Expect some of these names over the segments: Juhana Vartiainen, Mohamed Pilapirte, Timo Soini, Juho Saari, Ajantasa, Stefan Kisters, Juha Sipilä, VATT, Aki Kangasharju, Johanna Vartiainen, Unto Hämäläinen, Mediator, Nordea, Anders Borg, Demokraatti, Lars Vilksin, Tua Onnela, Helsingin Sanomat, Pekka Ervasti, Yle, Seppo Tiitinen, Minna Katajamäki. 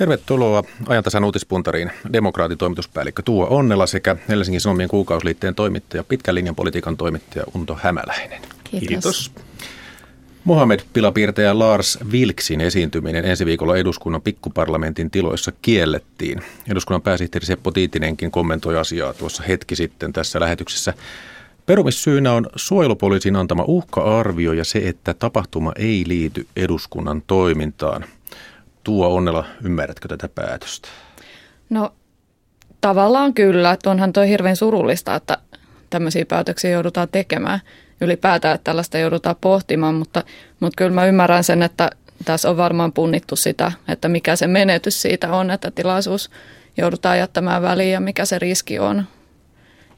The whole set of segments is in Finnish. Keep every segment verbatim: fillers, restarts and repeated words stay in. Tervetuloa Ajantasan uutispuntariin Demokraatin toimituspäällikkö Tua Onnela sekä Helsingin Sanomien kuukausliitteen toimittaja, pitkän linjan politiikan toimittaja Unto Hämäläinen. Kiitos. Kiitos. Mohamed Pilapirte ja Lars Vilksin esiintyminen ensi viikolla eduskunnan pikkuparlamentin tiloissa kiellettiin. Eduskunnan pääsihteeri Seppo Tiitinenkin kommentoi asiaa tuossa hetki sitten tässä lähetyksessä. Perumissyynä on suojelupoliisin antama uhka-arvio ja se, että tapahtuma ei liity eduskunnan toimintaan. Tua Onnela, ymmärrätkö tätä päätöstä? No tavallaan kyllä, että onhan toi hirveän surullista, että tämmöisiä päätöksiä joudutaan tekemään. Ylipäätään, että tällaista joudutaan pohtimaan, mutta, mutta kyllä mä ymmärrän sen, että tässä on varmaan punnittu sitä, että mikä se menetys siitä on, että tilaisuus joudutaan jättämään väliin ja mikä se riski on.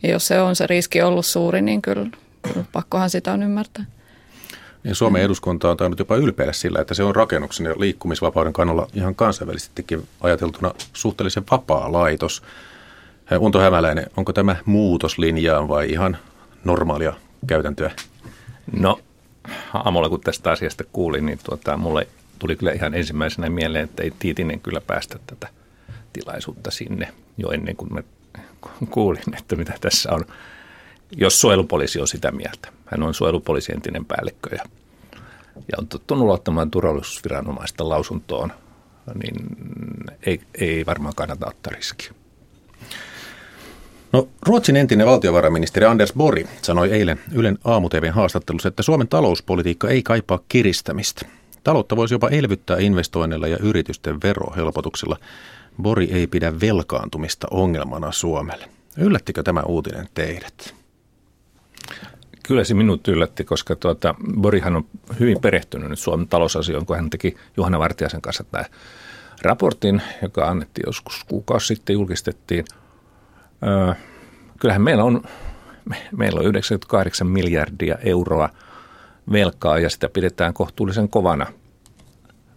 Ja jos se on se riski ollut suuri, niin kyllä, kyllä pakkohan sitä on ymmärtää. Niin Suomen eduskunta on tainnut jopa ylpeillä sillä, että se on rakennuksen ja liikkumisvapauden kannalla ihan kansainvälisestikin ajateltuna suhteellisen vapaa laitos. Unto Hämäläinen, onko tämä muutoslinjaan vai ihan normaalia käytäntöä? No aamulla kun tästä asiasta kuulin, niin tuota, mulle tuli kyllä ihan ensimmäisenä mieleen, että ei Tiitinen kyllä päästä tätä tilaisuutta sinne jo ennen kuin mä kuulin, että mitä tässä on. Jos suojelupoliisi on sitä mieltä. Hän on suojelupoliisi entinen päällikkö ja, ja on tottunut luottamaan turvallisuusviranomaista lausuntoon, niin ei, ei varmaan kannata ottaa riskiä. No, Ruotsin entinen valtiovarainministeri Anders Borg sanoi eilen Ylen aamu-tv:n haastattelussa, että Suomen talouspolitiikka ei kaipaa kiristämistä. Taloutta voisi jopa elvyttää investoinneilla ja yritysten verohelpotuksilla. Borg ei pidä velkaantumista ongelmana Suomelle. Yllättikö tämä uutinen teidät? Kyllä se minut yllätti, koska tuota, Borghan on hyvin perehtynyt nyt Suomen talousasioon, kun hän teki Juhana Vartiaisen kanssa tämä raportin, joka annettiin joskus kuukausi sitten, julkistettiin. Öö, kyllähän meillä on, me, meillä on yhdeksänkymmentäkahdeksan miljardia euroa velkaa ja sitä pidetään kohtuullisen kovana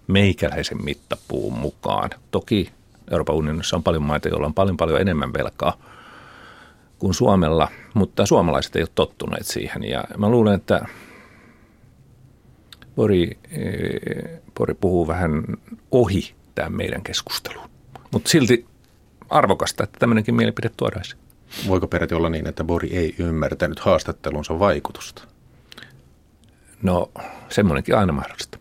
meikäläisen mittapuun mukaan. Toki Euroopan unionissa on paljon maita, joilla on paljon paljon enemmän velkaa kuin Suomella, mutta suomalaiset ei ole tottuneet siihen. Ja mä luulen, että Borg, Borg puhuu vähän ohi tämän meidän keskusteluun, mutta silti arvokasta, että tämmöinenkin mielipide tuodaan. Voiko peräti olla niin, että Borg ei ymmärtänyt haastattelunsa vaikutusta? No, semmoinenkin aina mahdollista.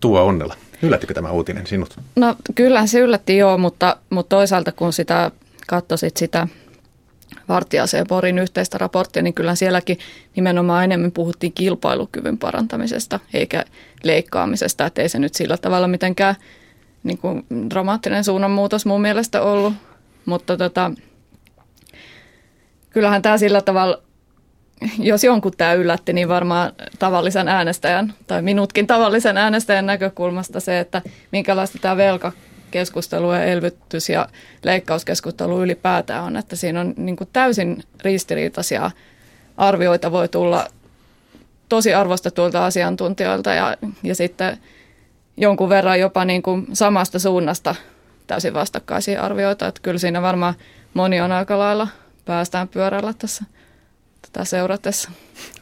Tua Onnela, yllättikö tämä uutinen sinut? No, kyllähän se yllätti joo, mutta, mutta toisaalta kun sitä katsoit sitä Vartiaisen ja Borgin yhteistä raporttia, niin kyllä sielläkin nimenomaan enemmän puhuttiin kilpailukyvyn parantamisesta eikä leikkaamisesta, että ei se nyt sillä tavalla mitenkään niin kuin dramaattinen suunnanmuutos mun mielestä ollut, mutta tota, kyllähän tämä sillä tavalla, jos jonkun tämä yllätti, niin varmaan tavallisen äänestäjän tai minutkin tavallisen äänestäjän näkökulmasta se, että minkälaista tämä velkakeskustelu ja elvytys ja leikkauskeskustelu ylipäätään on, että siinä on niin kuin täysin ristiriitaisia arvioita voi tulla tosi arvostetuilta asiantuntijoilta ja, ja sitten jonkun verran jopa niin kuin samasta suunnasta täysin vastakkaisia arvioita, että kyllä siinä varmaan moni on aika lailla päästään pyörällä tässä tätä seuratessa.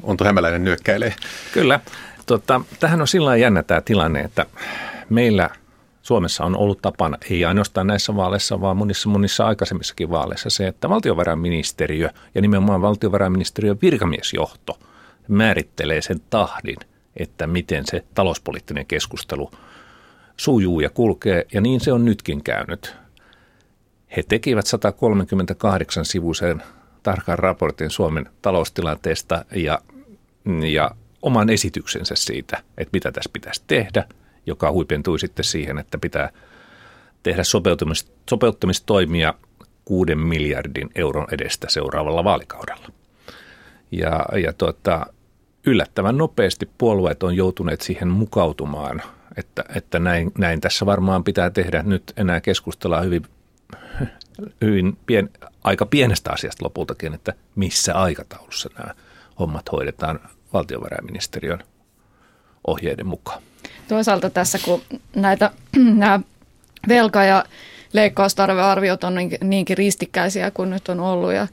Unto Hämäläinen nyökkäilee. Kyllä. Tota, tähän on sillä lailla jännä tämä tilanne, että meillä Suomessa on ollut tapana, ei ainoastaan näissä vaaleissa, vaan monissa monissa aikaisemmissakin vaaleissa se, että valtiovarainministeriö ja nimenomaan valtiovarainministeriön virkamiesjohto määrittelee sen tahdin, että miten se talouspoliittinen keskustelu sujuu ja kulkee, ja niin se on nytkin käynyt. He tekivät satakolmekymmentäkahdeksan sivuisen tarkan raportin Suomen taloustilanteesta ja, ja oman esityksensä siitä, että mitä tässä pitäisi tehdä, joka huipentui sitten siihen, että pitää tehdä sopeutumis, sopeuttamistoimia kuuden miljardin euron edestä seuraavalla vaalikaudella. Ja, ja tuota... Yllättävän nopeasti puolueet on joutuneet siihen mukautumaan, että, että näin, näin tässä varmaan pitää tehdä. Nyt enää keskustellaan hyvin, hyvin pien, aika pienestä asiasta lopultakin, että missä aikataulussa nämä hommat hoidetaan valtiovarainministeriön ohjeiden mukaan. Toisaalta tässä, kun näitä, nämä velka- ja leikkaustarvearviot on niinkin ristikkäisiä kuin nyt on ollut, ja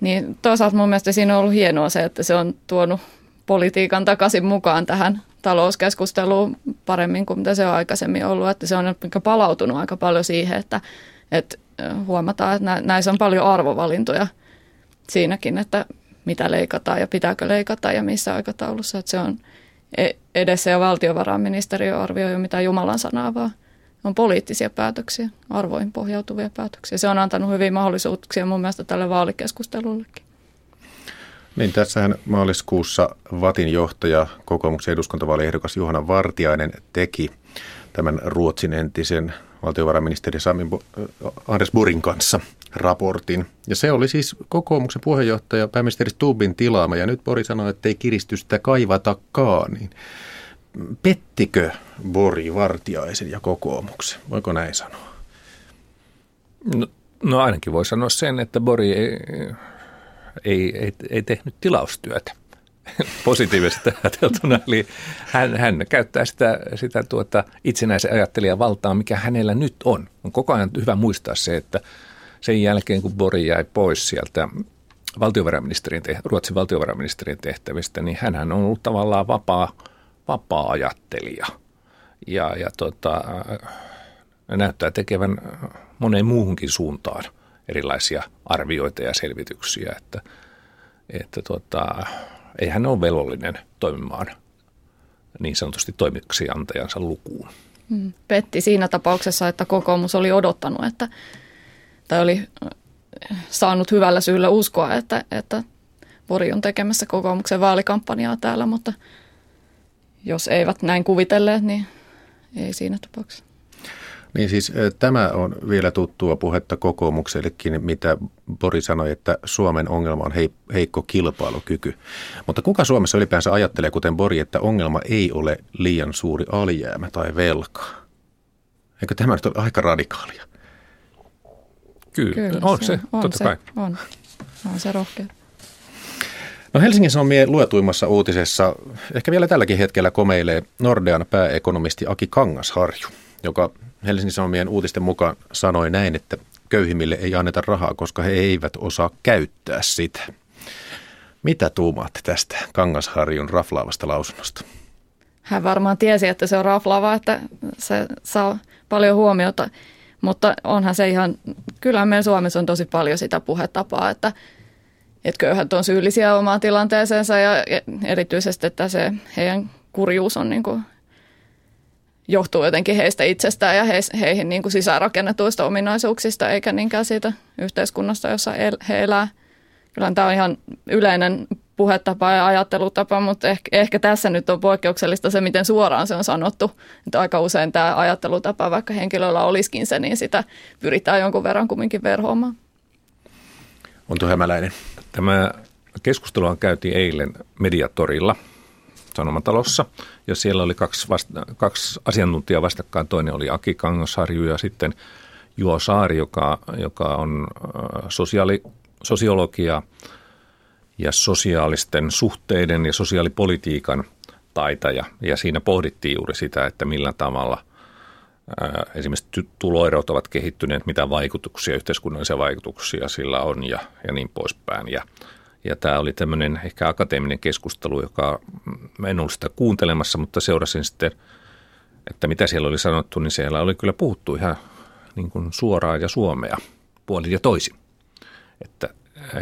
niin toisaalta mun mielestä siinä on ollut hienoa se, että se on tuonut politiikan takaisin mukaan tähän talouskeskusteluun paremmin kuin mitä se on aikaisemmin ollut. Että se on palautunut aika paljon siihen, että, että huomataan, että näissä on paljon arvovalintoja siinäkin, että mitä leikataan ja pitääkö leikata ja missä aikataulussa. Että se on edessä ja valtiovarainministeriö arvioi jo mitä Jumalan sanaa, vaan on poliittisia päätöksiä, arvoihin pohjautuvia päätöksiä. Se on antanut hyviä mahdollisuuksia mun mielestä tälle vaalikeskustelullekin. Niin, tässähän maaliskuussa VATin johtaja, kokoomuksen eduskuntavaaliehdokas Johanna Vartiainen teki tämän Ruotsin entisen valtiovarainministeri Anders Borgin kanssa raportin. Ja se oli siis kokoomuksen puheenjohtaja pääministeri Stubbin tilaama, ja nyt Borg sanoi, että ei kiristystä kaivatakaan. Niin pettikö Borg Vartiaisen ja kokoomuksen? Voiko näin sanoa? No, no ainakin voi sanoa sen, että Borg ei... Ei, ei, ei tehnyt tilaustyötä positiivisesti ajateltuna. Eli hän, hän käyttää sitä, sitä tuota itsenäisen ajattelijan valtaa, mikä hänellä nyt on. On koko ajan hyvä muistaa se, että sen jälkeen kun Borg jäi pois sieltä valtiovarainministerin, Ruotsin valtiovarainministerin tehtävistä, niin hänhän on ollut tavallaan vapaa, vapaa ajattelija ja, ja tota, näyttää tekevän moneen muuhunkin suuntaan erilaisia arvioita ja selvityksiä, että, että tuota, ei hän ole velvollinen toimimaan niin sanotusti toimeksiantajansa lukuun. Petti siinä tapauksessa, että kokoomus oli odottanut, että, tai oli saanut hyvällä syyllä uskoa, että, että Borg on tekemässä kokoomuksen vaalikampanjaa täällä, mutta jos eivät näin kuvitelleet, niin ei siinä tapauksessa. Niin siis tämä on vielä tuttua puhetta kokoomuksellekin, mitä Borg sanoi, että Suomen ongelma on heikko kilpailukyky. Mutta kuka Suomessa ylipäänsä ajattelee, kuten Borg, että ongelma ei ole liian suuri alijäämä tai velka? Eikö tämä nyt ole aika radikaalia? Kyllä, Kyllä on se, se on totta se, kai. On. on se rohkea. No Helsingin Sanomien luetuimmassa uutisessa ehkä vielä tälläkin hetkellä komeilee Nordean pääekonomisti Aki Kangasharju, joka Helsingin Sanomien uutisten mukaan sanoi näin, että köyhimmille ei anneta rahaa, koska he eivät osaa käyttää sitä. Mitä tuumaatte tästä Kangasharjun raflaavasta lausunnosta? Hän varmaan tiesi, että se on raflaava, että se saa paljon huomiota, mutta onhan se ihan, kyllä meillä Suomessa on tosi paljon sitä puhetapaa, että, että köyhät on syyllisiä omaan tilanteeseensa ja erityisesti, että se heidän kurjuus on niin kuin johtuu jotenkin heistä itsestään ja he, heihin niin kuin sisäänrakennetuista ominaisuuksista, eikä niinkään siitä yhteiskunnasta, jossa el, he elää. Kyllä tämä on ihan yleinen puhetapa ja ajattelutapa, mutta ehkä, ehkä tässä nyt on poikkeuksellista se, miten suoraan se on sanottu. Että aika usein tämä ajattelutapa, vaikka henkilöllä olisikin se, niin sitä pyritään jonkun verran kumminkin verhoamaan. Unto Hämäläinen. Tämä keskustelua käytiin eilen Mediatorilla Sanomatalossa, ja siellä oli kaksi, vasta- kaksi asiantuntijaa vastakkain. Toinen oli Aki Kangasharju ja sitten Juho Saari, joka, joka on sosiaali- sosiologia ja sosiaalisten suhteiden ja sosiaalipolitiikan taitaja. Ja siinä pohdittiin juuri sitä, että millä tavalla ää, esimerkiksi tuloerot ovat kehittyneet, mitä vaikutuksia, yhteiskunnallisia vaikutuksia sillä on ja, ja niin poispäin. Ja Ja tämä oli tämmöinen ehkä akateeminen keskustelu, joka mä en ollut sitä kuuntelemassa, mutta seurasin sitten, että mitä siellä oli sanottu, niin siellä oli kyllä puhuttu ihan niin kuin suoraan ja suomea puolin ja toisin. Että,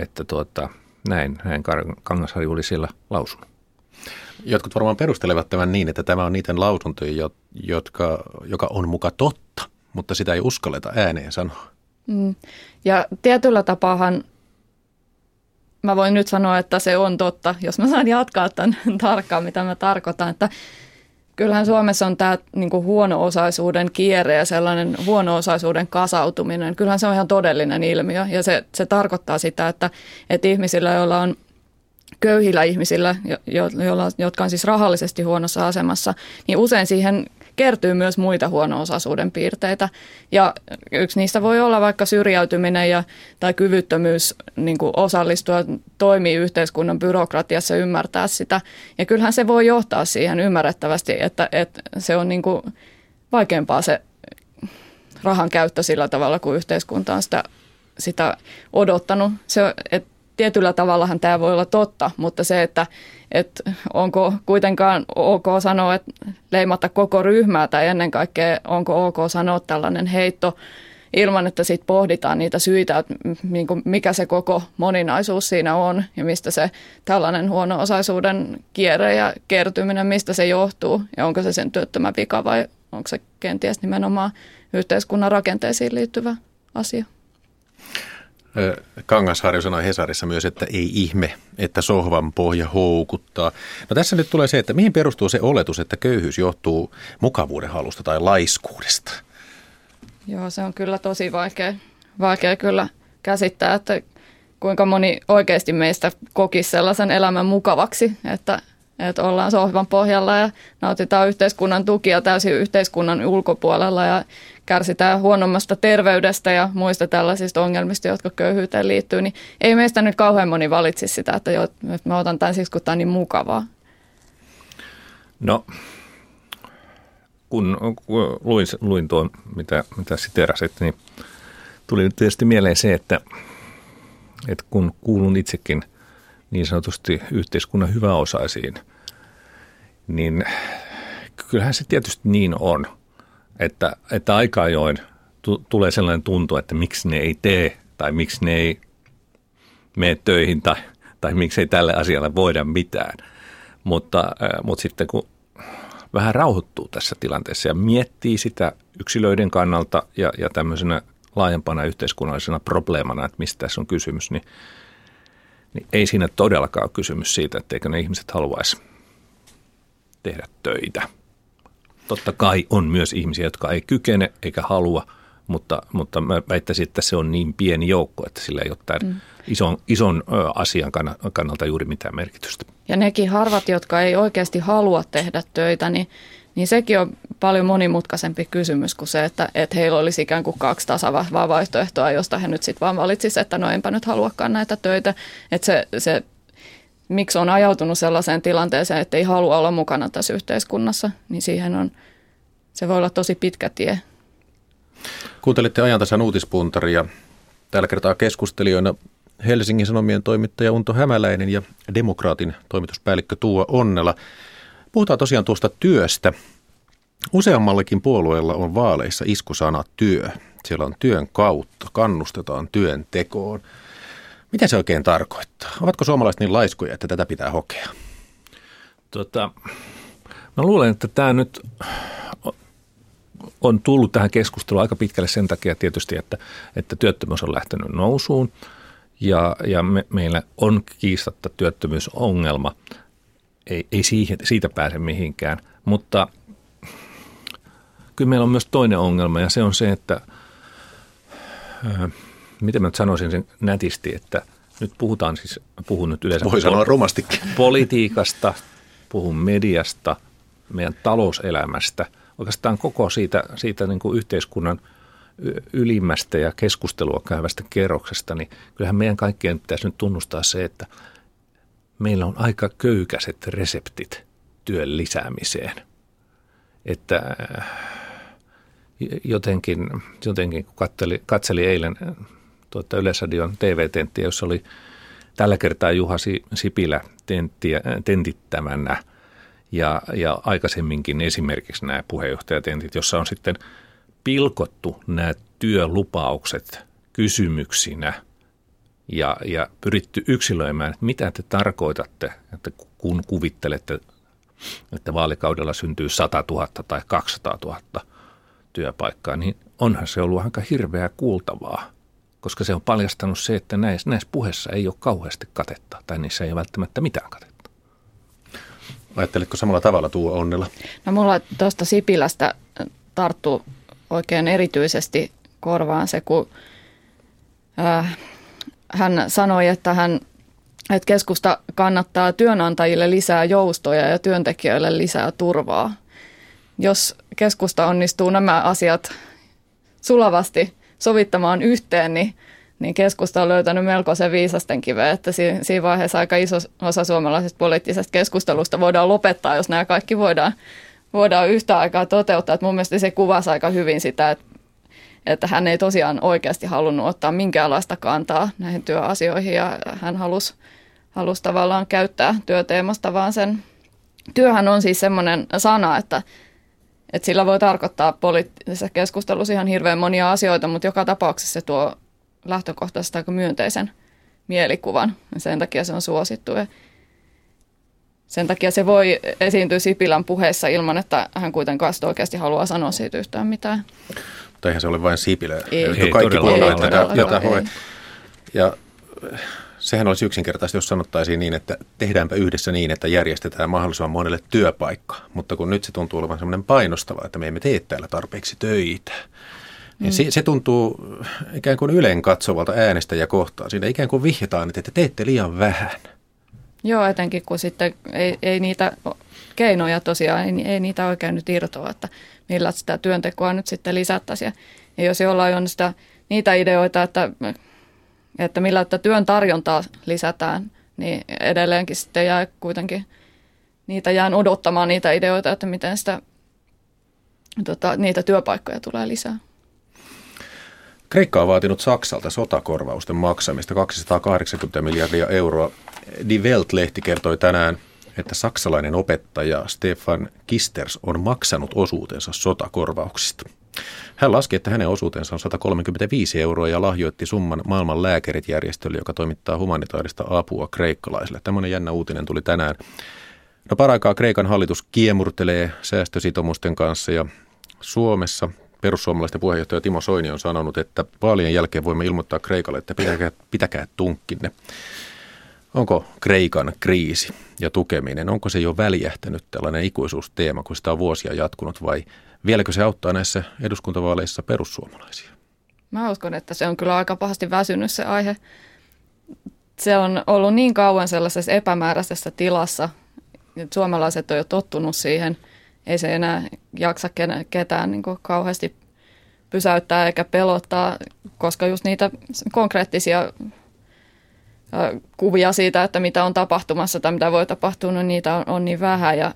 että tuota, näin, näin Kangasharju oli siellä lausunut. Jotkut varmaan perustelevat tämän niin, että tämä on niiden lausuntoja, jotka, joka on muka totta, mutta sitä ei uskalleta ääneen sanoa. Mm. Ja tietyllä tapaahan mä voin nyt sanoa, että se on totta, jos mä saan jatkaa tämän tarkkaan, mitä mä tarkoitan. Että kyllähän Suomessa on tämä niin kuin huono-osaisuuden kierre ja sellainen huono-osaisuuden kasautuminen. Kyllähän se on ihan todellinen ilmiö ja se, se tarkoittaa sitä, että, että ihmisillä, joilla on köyhillä ihmisillä, jo, joilla, jotka on siis rahallisesti huonossa asemassa, niin usein siihen kertyy myös muita huono-osaisuuden piirteitä. Ja yksi niistä voi olla vaikka syrjäytyminen ja, tai kyvyttömyys niin kuin osallistua, toimii yhteiskunnan byrokratiassa, ymmärtää sitä. Ja kyllähän se voi johtaa siihen ymmärrettävästi, että, että se on niin kuin vaikeampaa se rahan käyttö sillä tavalla, kun yhteiskunta on sitä, sitä odottanut. Se, et, tietyllä tavallahan tämä voi olla totta, mutta se, että et onko kuitenkaan ok sanoa, että leimata koko ryhmää tai ennen kaikkea onko ok sanoa tällainen heitto ilman, että sit pohditaan niitä syitä, että mikä se koko moninaisuus siinä on ja mistä se tällainen huono-osaisuuden kierre ja kertyminen, mistä se johtuu ja onko se sen työttömän vika vai onko se kenties nimenomaan yhteiskunnan rakenteisiin liittyvä asia. Kangasharju sanoi Hesarissa myös, että ei ihme, että sohvan pohja houkuttaa. No tässä nyt tulee se, että mihin perustuu se oletus, että köyhyys johtuu mukavuuden halusta tai laiskuudesta? Joo, se on kyllä tosi vaikea, vaikea kyllä käsittää, että kuinka moni oikeasti meistä kokisi sellaisen elämän mukavaksi, että, että ollaan sohvan pohjalla ja nautitaan yhteiskunnan tukia täysin yhteiskunnan ulkopuolella ja kärsitään huonommasta terveydestä ja muista tällaisista ongelmista, jotka köyhyyteen liittyy, niin ei meistä nyt kauhean moni valitsisi sitä, että joo, mä otan tämän siksi, kun tämä on niin mukavaa. No, kun luin, luin tuon, mitä, mitä siteerasit, niin tuli nyt tietysti mieleen se, että, että kun kuulun itsekin niin sanotusti yhteiskunnan hyväosaisiin, niin kyllähän se tietysti niin on, Että, että aika ajoin t- tulee sellainen tuntu, että miksi ne ei tee tai miksi ne ei mene töihin tai, tai miksi ei tälle asialle voida mitään. Mutta, äh, mutta sitten kun vähän rauhoittuu tässä tilanteessa ja miettii sitä yksilöiden kannalta ja, ja tämmöisenä laajempana yhteiskunnallisena probleemana, että mistä tässä on kysymys, niin, niin ei siinä todellakaan ole kysymys siitä, etteikö ne ihmiset haluaisi tehdä töitä. Totta kai on myös ihmisiä, jotka ei kykene eikä halua, mutta, mutta mä väittäisin, että se on niin pieni joukko, että sillä ei ole tämän mm. ison, ison asian kannalta juuri mitään merkitystä. Ja nekin harvat, jotka ei oikeasti halua tehdä töitä, niin, niin sekin on paljon monimutkaisempi kysymys kuin se, että, että heillä olisi ikään kuin kaksi tasavahvaa vaihtoehtoa, josta he nyt sitten vaan valitsisivat, että no enpä nyt haluakaan näitä töitä, että se, se miksi on ajautunut sellaiseen tilanteeseen, että ei halua olla mukana tässä yhteiskunnassa, niin siihen on, se voi olla tosi pitkä tie. Kuuntelitte Ajantasan uutispuntaria. Tällä kertaa keskustelijoina Helsingin Sanomien toimittaja Unto Hämäläinen ja Demokraatin toimituspäällikkö Tua Onnela. Puhutaan tosiaan tuosta työstä. Useammallakin puolueella on vaaleissa iskusana työ. Siellä on työn kautta, kannustetaan työntekoon. Mitä se oikein tarkoittaa? Ovatko suomalaiset niin laiskoja, että tätä pitää hokea? Tota, mä luulen, että tämä nyt on tullut tähän keskusteluun aika pitkälle sen takia tietysti, että, että työttömyys on lähtenyt nousuun ja, ja me, meillä on kiistatta työttömyysongelma. Ei, ei siihen, siitä pääse mihinkään, mutta kyllä meillä on myös toinen ongelma ja se on se, että öö, miten mä nyt sanoisin sen nätisti, että nyt puhutaan siis, puhun nyt yleensä Voi sanoa rumastikin. Politiikasta, puhun mediasta, meidän talouselämästä, oikeastaan koko siitä, siitä niin kuin yhteiskunnan ylimmästä ja keskustelua käyvästä kerroksesta, niin kyllähän meidän kaikkien pitäisi nyt tunnustaa se, että meillä on aika köykäiset reseptit työn lisäämiseen, että jotenkin, jotenkin kun katseli, katseli eilen tuota Yleisradion T V-tenttiä, jossa oli tällä kertaa Juha Sipilä tentittämänä ja, ja aikaisemminkin esimerkiksi nämä puheenjohtajatentit, jossa on sitten pilkottu nämä työlupaukset kysymyksinä ja, ja pyritty yksilöimään, että mitä te tarkoitatte, että kun kuvittelette, että vaalikaudella syntyy sata tuhatta tai kaksisataa tuhatta työpaikkaa, niin onhan se ollut aika hirveää kuultavaa. Koska se on paljastanut se, että näissä, näissä puheissa ei ole kauheasti katetta, tai niissä ei ole välttämättä mitään katetta. Ajatteletko samalla tavalla, Tua Onnela? No mulla tuosta Sipilästä tarttuu oikein erityisesti korvaan se, kun äh, hän sanoi, että, hän, että keskusta kannattaa työnantajille lisää joustoja ja työntekijöille lisää turvaa. Jos keskusta onnistuu nämä asiat sulavasti sovittamaan yhteen, niin, niin keskusta on löytänyt melkoisen viisasten kiveä, että si- siinä vaiheessa aika iso osa suomalaisesta poliittisesta keskustelusta voidaan lopettaa, jos nämä kaikki voidaan, voidaan yhtä aikaa toteuttaa. Et mun mielestä se kuvasi aika hyvin sitä, että että hän ei tosiaan oikeasti halunnut ottaa minkäänlaista kantaa näihin työasioihin ja hän halusi, halusi tavallaan käyttää työteemasta, vaan sen työhän on siis semmoinen sana, että, että sillä voi tarkoittaa poliittisessa keskustelussa ihan hirveän monia asioita, mutta joka tapauksessa se tuo lähtökohtaisesti aika myönteisen mielikuvan ja sen takia se on suosittu. Sen takia se voi esiintyä Sipilän puheessa ilman, että hän kuitenkaan oikeasti haluaa sanoa siitä yhtään mitään. Mutta eihän se ole vain Sipilä. Ei, kaikki puolueet tätä hoitaa. Ja sehän olisi yksinkertaisesti, jos sanottaisiin niin, että tehdäänpä yhdessä niin, että järjestetään mahdollisimman monelle työpaikka. Mutta kun nyt se tuntuu olevan sellainen painostava, että me emme tee täällä tarpeeksi töitä. Niin mm. se, se tuntuu ikään kuin ylen katsovalta äänestäjä kohtaan. Siinä ikään kuin vihjataan, että te teette liian vähän. Joo, etenkin kun sitten ei, ei niitä keinoja tosiaan, ei, ei niitä oikein nyt irtoa, että millä sitä työntekoa nyt sitten lisättäisiin. Ja jos jollain on sitä, niitä ideoita, että, että millä että työn tarjontaa lisätään, niin edelleenkin sitten jää kuitenkin, niitä jään odottamaan niitä ideoita, että miten sitä, tota, niitä työpaikkoja tulee lisää. Kreikka on vaatinut Saksalta sotakorvausten maksamista kaksisataakahdeksankymmentä miljardia euroa. Die Welt-lehti kertoi tänään, että saksalainen opettaja Stefan Kisters on maksanut osuutensa sotakorvauksista. Hän laski, että hänen osuutensa on satakolmekymmentäviisi euroa ja lahjoitti summan maailman lääkärit-järjestölle, joka toimittaa humanitaarista apua kreikkalaisille. Tämmöinen jännä uutinen tuli tänään. No paraikaa Kreikan hallitus kiemurtelee säästösitoumusten kanssa ja Suomessa perussuomalaisten puheenjohtaja Timo Soini on sanonut, että vaalien jälkeen voimme ilmoittaa Kreikalle, että pitäkää, pitäkää tunkkinne. Onko Kreikan kriisi ja tukeminen, onko se jo väljähtänyt tällainen ikuisuusteema, kun sitä on vuosia jatkunut, vai vieläkö se auttaa näissä eduskuntavaaleissa perussuomalaisia? Mä uskon, että se on kyllä aika pahasti väsynyt se aihe. Se on ollut niin kauan sellaisessa epämääräisessä tilassa, että suomalaiset on jo tottunut siihen. Ei se enää jaksa ketään niin kuin kauheasti pysäyttää eikä pelottaa, koska just niitä konkreettisia kuvia siitä, että mitä on tapahtumassa tai mitä voi tapahtua, niin niitä on, on niin vähän ja,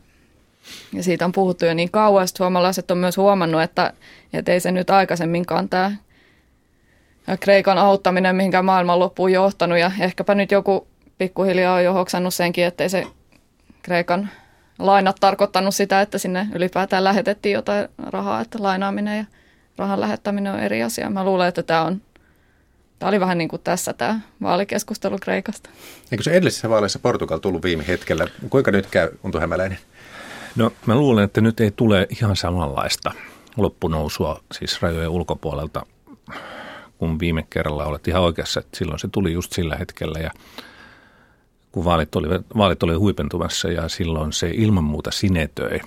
ja siitä on puhuttu jo niin kauan. Sitten suomalaiset on myös huomannut, että, että ei se nyt aikaisemminkaan tämä Kreikan auttaminen mihinkään maailmanloppuun johtanut ja ehkäpä nyt joku pikkuhiljaa on jo hoksannut senkin, ettei se Kreikan lainat tarkoittanut sitä, että sinne ylipäätään lähetettiin jotain rahaa, että lainaaminen ja rahan lähettäminen on eri asia. Mä luulen, että tämä on, tämä oli vähän niin kuin tässä tämä vaalikeskustelu Kreikasta. Eikö se edellisissä vaaleissa Portugal tullut viime hetkellä? Kuinka nyt käy, Unto Hämäläinen? No mä luulen, että nyt ei tule ihan samanlaista loppunousua siis rajojen ulkopuolelta, kun viime kerralla olet ihan oikeassa, että silloin se tuli just sillä hetkellä ja kun vaalit oli, vaalit oli huipentumassa ja silloin se ilman muuta sinetöi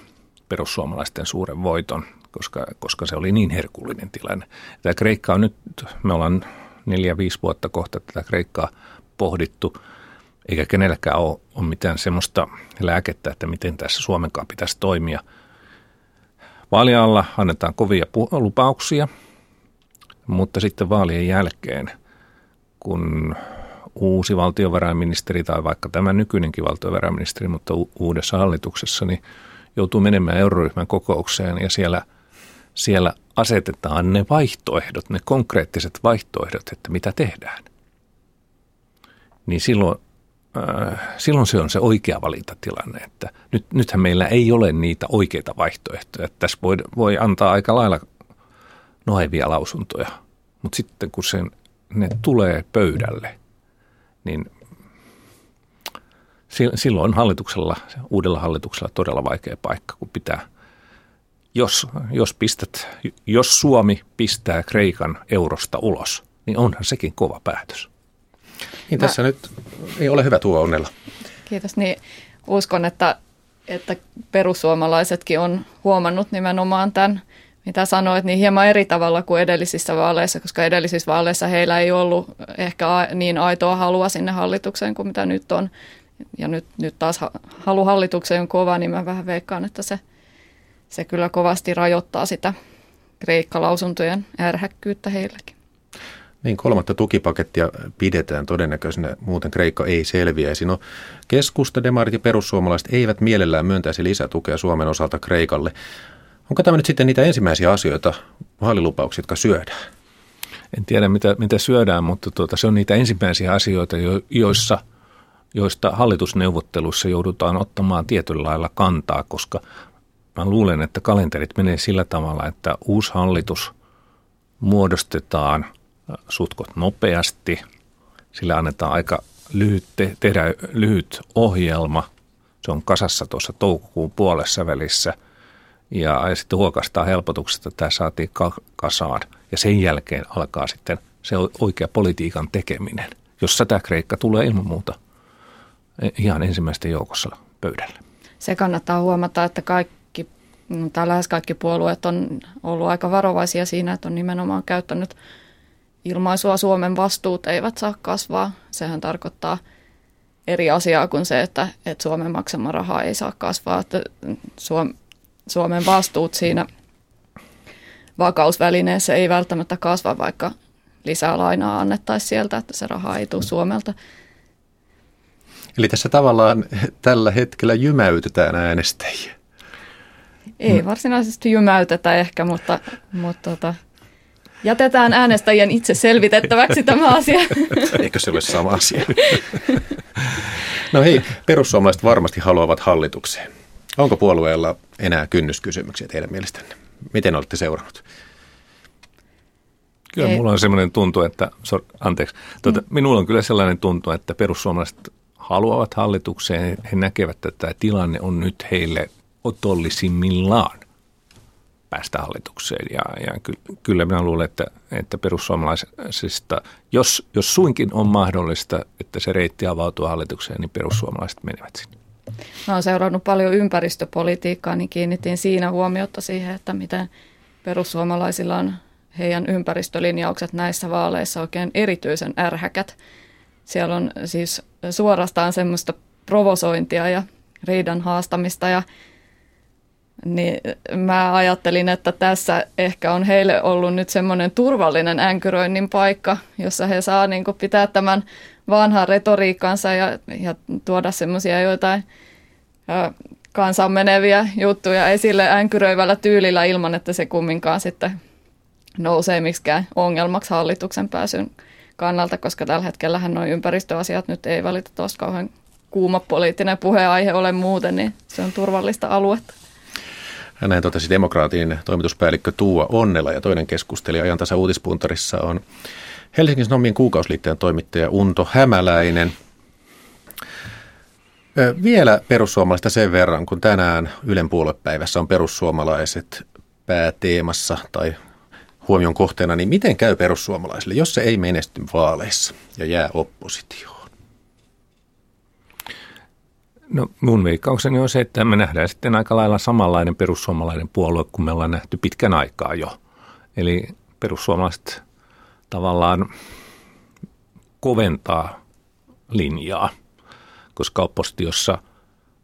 perussuomalaisten suuren voiton, koska, koska se oli niin herkullinen tilanne. Tämä Kreikka on nyt, me ollaan neljä, viisi vuotta kohta tätä Kreikkaa pohdittu, eikä kenelläkään ole, ole mitään semmoista lääkettä, että miten tässä Suomenkaan pitäisi toimia. Vaalien alla annetaan kovia pu- lupauksia, mutta sitten vaalien jälkeen, kun uusi valtiovarainministeri tai vaikka tämä nykyinenkin valtiovarainministeri, mutta u- uudessa hallituksessa, niin joutuu menemään euroryhmän kokoukseen ja siellä, siellä asetetaan ne vaihtoehdot, ne konkreettiset vaihtoehdot, että mitä tehdään. Niin silloin, äh, silloin se on se oikea valintatilanne, että nyt, nythän meillä ei ole niitä oikeita vaihtoehtoja. Että tässä voi, voi antaa aika lailla nohevia lausuntoja, mutta sitten kun sen, ne tulee pöydälle, niin silloin hallituksella, uudella hallituksella todella vaikea paikka, kun pitää, jos, jos, pistät, jos Suomi pistää Kreikan eurosta ulos, niin onhan sekin kova päätös. Niin tässä Mä, nyt ei ole hyvä Tua Onnela. Kiitos. Niin uskon, että, että perussuomalaisetkin on huomannut nimenomaan tämän, mitä sanoit, niin hieman eri tavalla kuin edellisissä vaaleissa, koska edellisissä vaaleissa heillä ei ollut ehkä niin aitoa halua sinne hallitukseen kuin mitä nyt on. Ja nyt, nyt taas halu hallitukseen on kova, niin mä vähän veikkaan, että se, se kyllä kovasti rajoittaa sitä kreikkalausuntojen ärhäkkyyttä heilläkin. Niin, kolmatta tukipakettia pidetään todennäköisenä, muuten Kreikka ei selviäisi. No, keskusta, demarit ja perussuomalaiset eivät mielellään myöntäisi lisätukea Suomen osalta Kreikalle. Onko tämä nyt sitten niitä ensimmäisiä asioita, vaalilupauksia, jotka syödään? En tiedä, mitä, mitä syödään, mutta tuota, se on niitä ensimmäisiä asioita, joissa, joista hallitusneuvotteluissa joudutaan ottamaan tietyllä lailla kantaa, koska mä luulen, että kalenterit menee sillä tavalla, että uusi hallitus muodostetaan sutkot nopeasti, sillä annetaan aika lyhyt, te, tehdä lyhyt ohjelma, se on kasassa tuossa toukokuun puolessa välissä ja, ja sitten huokastaa helpotuksesta, että tämä saatiin kasaan ja sen jälkeen alkaa sitten se oikea politiikan tekeminen, jos tämä Kreikka tulee ilman muuta ihan ensimmäisten joukossa pöydälle. Se kannattaa huomata, että kaikki, tai lähes kaikki puolueet on ollut aika varovaisia siinä, että on nimenomaan käyttänyt ilmaisua Suomen vastuut eivät saa kasvaa. Sehän tarkoittaa eri asiaa kuin se, että, että Suomen maksama rahaa ei saa kasvaa. Että Suomen vastuut siinä vakausvälineessä ei välttämättä kasva, vaikka lisää lainaa annettaisiin sieltä, että se raha ei tule Suomelta. Eli tässä tavallaan tällä hetkellä jymäytetään äänestäjiä. Ei varsinaisesti jymäytetä ehkä, mutta, mutta tota, jätetään äänestäjien itse selvitettäväksi tämä asia. Eikö se ole sama asia? No hei, perussuomalaiset varmasti haluavat hallitukseen. Onko puolueella enää kynnyskysymyksiä teidän mielestänne? Miten olette seurannut? Kyllä ei. Mulla on sellainen tuntu, että, anteeksi, tuota, mm. minulla on kyllä sellainen tuntu, että perussuomalaiset haluavat hallitukseen, he näkevät, että tämä tilanne on nyt heille otollisimmillaan päästä hallitukseen. Ja, ja ky, kyllä minä luulen, että, että perussuomalaisista, jos, jos suinkin on mahdollista, että se reitti avautuu hallitukseen, niin perussuomalaiset menevät sinne. Mä olen seurannut paljon ympäristöpolitiikkaa, niin kiinnitin siinä huomiota siihen, että miten perussuomalaisilla on heidän ympäristölinjaukset näissä vaaleissa oikein erityisen ärhäkät. Siellä on siis suorastaan semmoista provosointia ja riidan haastamista ja niin mä ajattelin, että tässä ehkä on heille ollut nyt semmoinen turvallinen änkyröinnin paikka, jossa he saa niin kuin pitää tämän vanhan retoriikkansa ja, ja tuoda semmoisia joitain ä, kansaan meneviä juttuja esille änkyröivällä tyylillä ilman, että se kumminkaan sitten nousee miksikään ongelmaksi hallituksen pääsyn kannalta, koska tällä hetkellähän nuo ympäristöasiat nyt ei valitettavasti kauhean kuuma poliittinen puheenaihe ole muuten, niin se on turvallista aluetta. Näin totesi Demokraatin toimituspäällikkö Tua Onnela ja toinen keskustelija Ajantasan uutispuntarissa on Helsingin Sanomien kuukausliitteen toimittaja Unto Hämäläinen. Vielä perussuomalaista sen verran, kun tänään Ylen puoluepäivässä on perussuomalaiset pääteemassa tai huomion kohteena, niin miten käy perussuomalaisille, jos se ei menesty vaaleissa ja jää oppositioon? No mun veikkaukseni on se, että me nähdään sitten aika lailla samanlainen perussuomalainen puolue, kuin me ollaan nähty pitkän aikaa jo. Eli perussuomalaiset tavallaan koventaa linjaa, koska oppositiossa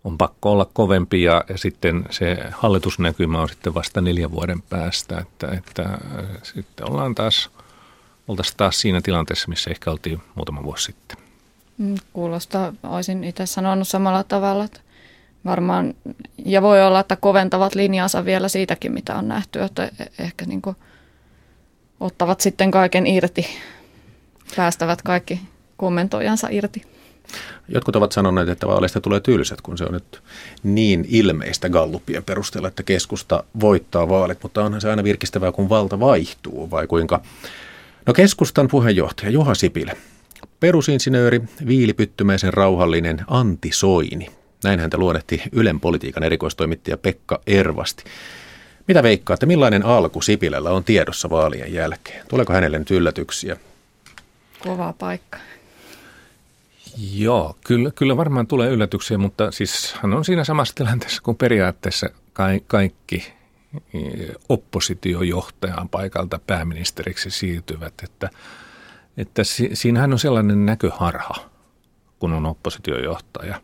on pakko olla kovempi ja sitten se hallitusnäkymä on sitten vasta neljän vuoden päästä, että, että sitten ollaan taas, oltaisiin taas siinä tilanteessa, missä ehkä oltiin muutama vuosi sitten. Kuulostaa, olisin itse sanonut samalla tavalla, että varmaan, ja voi olla, että koventavat linjansa vielä siitäkin, mitä on nähty, että ehkä niin kuin ottavat sitten kaiken irti, päästävät kaikki kommentoijansa irti. Jotkut ovat sanoneet, että vaaleista tulee tylsät, kun se on nyt niin ilmeistä gallupien perusteella, että keskusta voittaa vaalit, mutta onhan se aina virkistävää, kun valta vaihtuu, vai kuinka? No keskustan puheenjohtaja Juha Sipilä, perusinsinööri, viilipyttymäisen rauhallinen anti-Soini. Näin häntä luonnehti Ylen politiikan erikoistoimittaja Pekka Ervasti. Mitä veikkaatte, millainen alku Sipilällä on tiedossa vaalien jälkeen? Tuleeko hänelle nyt yllätyksiä? Kova paikka. Joo, kyllä, kyllä varmaan tulee yllätyksiä, mutta siis hän on siinä samassa tilanteessa kuin periaatteessa kaikki oppositiojohtajan paikalta pääministeriksi siirtyvät. Että, että siinähän on sellainen näköharha, kun on oppositiojohtaja,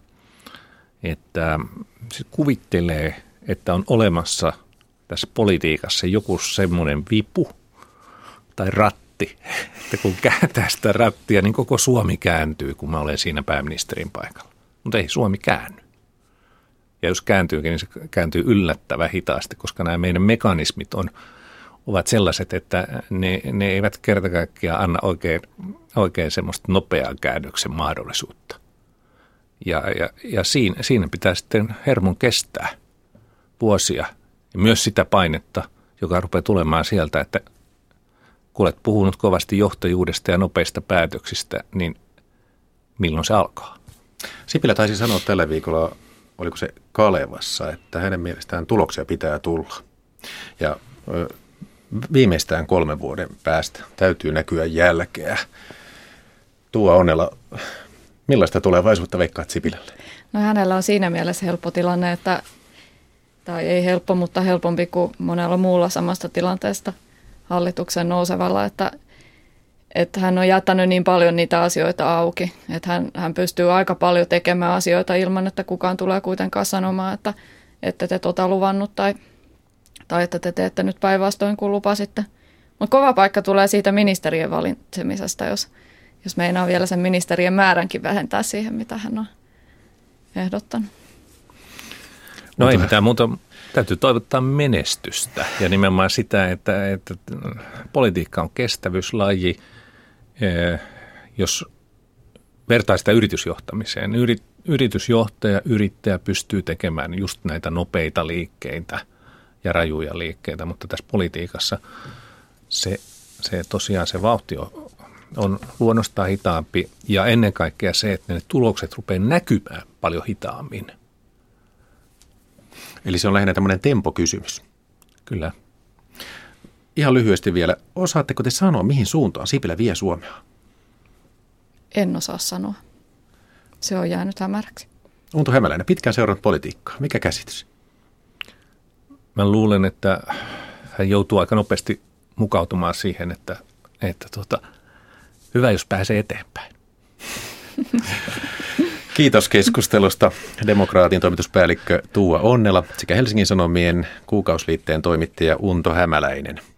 että se kuvittelee, että on olemassa tässä politiikassa joku semmoinen vipu tai ratti. Että kun kääntää sitä rattia, niin koko Suomi kääntyy, kun mä olen siinä pääministerin paikalla. Mutta ei Suomi käänny. Ja jos kääntyykin, niin se kääntyy yllättävän hitaasti, koska nämä meidän mekanismit on, ovat sellaiset, että ne, ne eivät kerta kaikkiaan anna oikein, oikein semmoista nopeaa käännöksen mahdollisuutta. Ja, ja, ja siinä, siinä pitää sitten hermon kestää vuosia ja myös sitä painetta, joka rupeaa tulemaan sieltä, että kun olet puhunut kovasti johtajuudesta ja nopeista päätöksistä, niin milloin se alkaa? Sipilä taisi sanoa tällä viikolla, oliko se Kalevassa, että hänen mielestään tuloksia pitää tulla. Ja viimeistään kolmen vuoden päästä täytyy näkyä jälkeä. Tua Onnela, millaista tulevaisuutta veikkaat Sipilälle? No hänellä on siinä mielessä helppo tilanne, että, tai ei helppo, mutta helpompi kuin monella muulla samasta tilanteesta hallituksen nousevalla, että, että hän on jättänyt niin paljon niitä asioita auki, että hän, hän pystyy aika paljon tekemään asioita ilman, että kukaan tulee kuitenkaan sanomaan, että ette te tota luvannut tai, tai että te teette nyt päinvastoin kuin lupasitte. Mutta kova paikka tulee siitä ministerien valitsemisesta, jos, jos meinaa vielä sen ministerien määränkin vähentää siihen, mitä hän on ehdottanut. No ei mitään muuta. Täytyy toivottaa menestystä ja nimenomaan sitä, että, että politiikka on kestävyyslaji. Jos vertaa sitä yritysjohtamiseen, yritysjohtaja, yrittäjä pystyy tekemään just näitä nopeita liikkeitä ja rajuja liikkeitä, mutta tässä politiikassa se, se tosiaan se vauhti on, on luonnostaan hitaampi ja ennen kaikkea se, että ne tulokset rupeaa näkymään paljon hitaammin. Eli se on lähinnä tämmöinen tempokysymys. Kyllä. Ihan lyhyesti vielä. Osaatteko te sanoa, mihin suuntaan Sipilä vie Suomea? En osaa sanoa. Se on jäänyt hämäräksi. Unto Hämäläinen, pitkään seurannut politiikkaa. Mikä käsitys? Mä luulen, että hän joutuu aika nopeasti mukautumaan siihen, että, että tuota, hyvä, jos pääsee eteenpäin. Kiitos keskustelusta Demokraatin toimituspäällikkö Tua Onnela sekä Helsingin Sanomien kuukausliitteen toimittaja Unto Hämäläinen.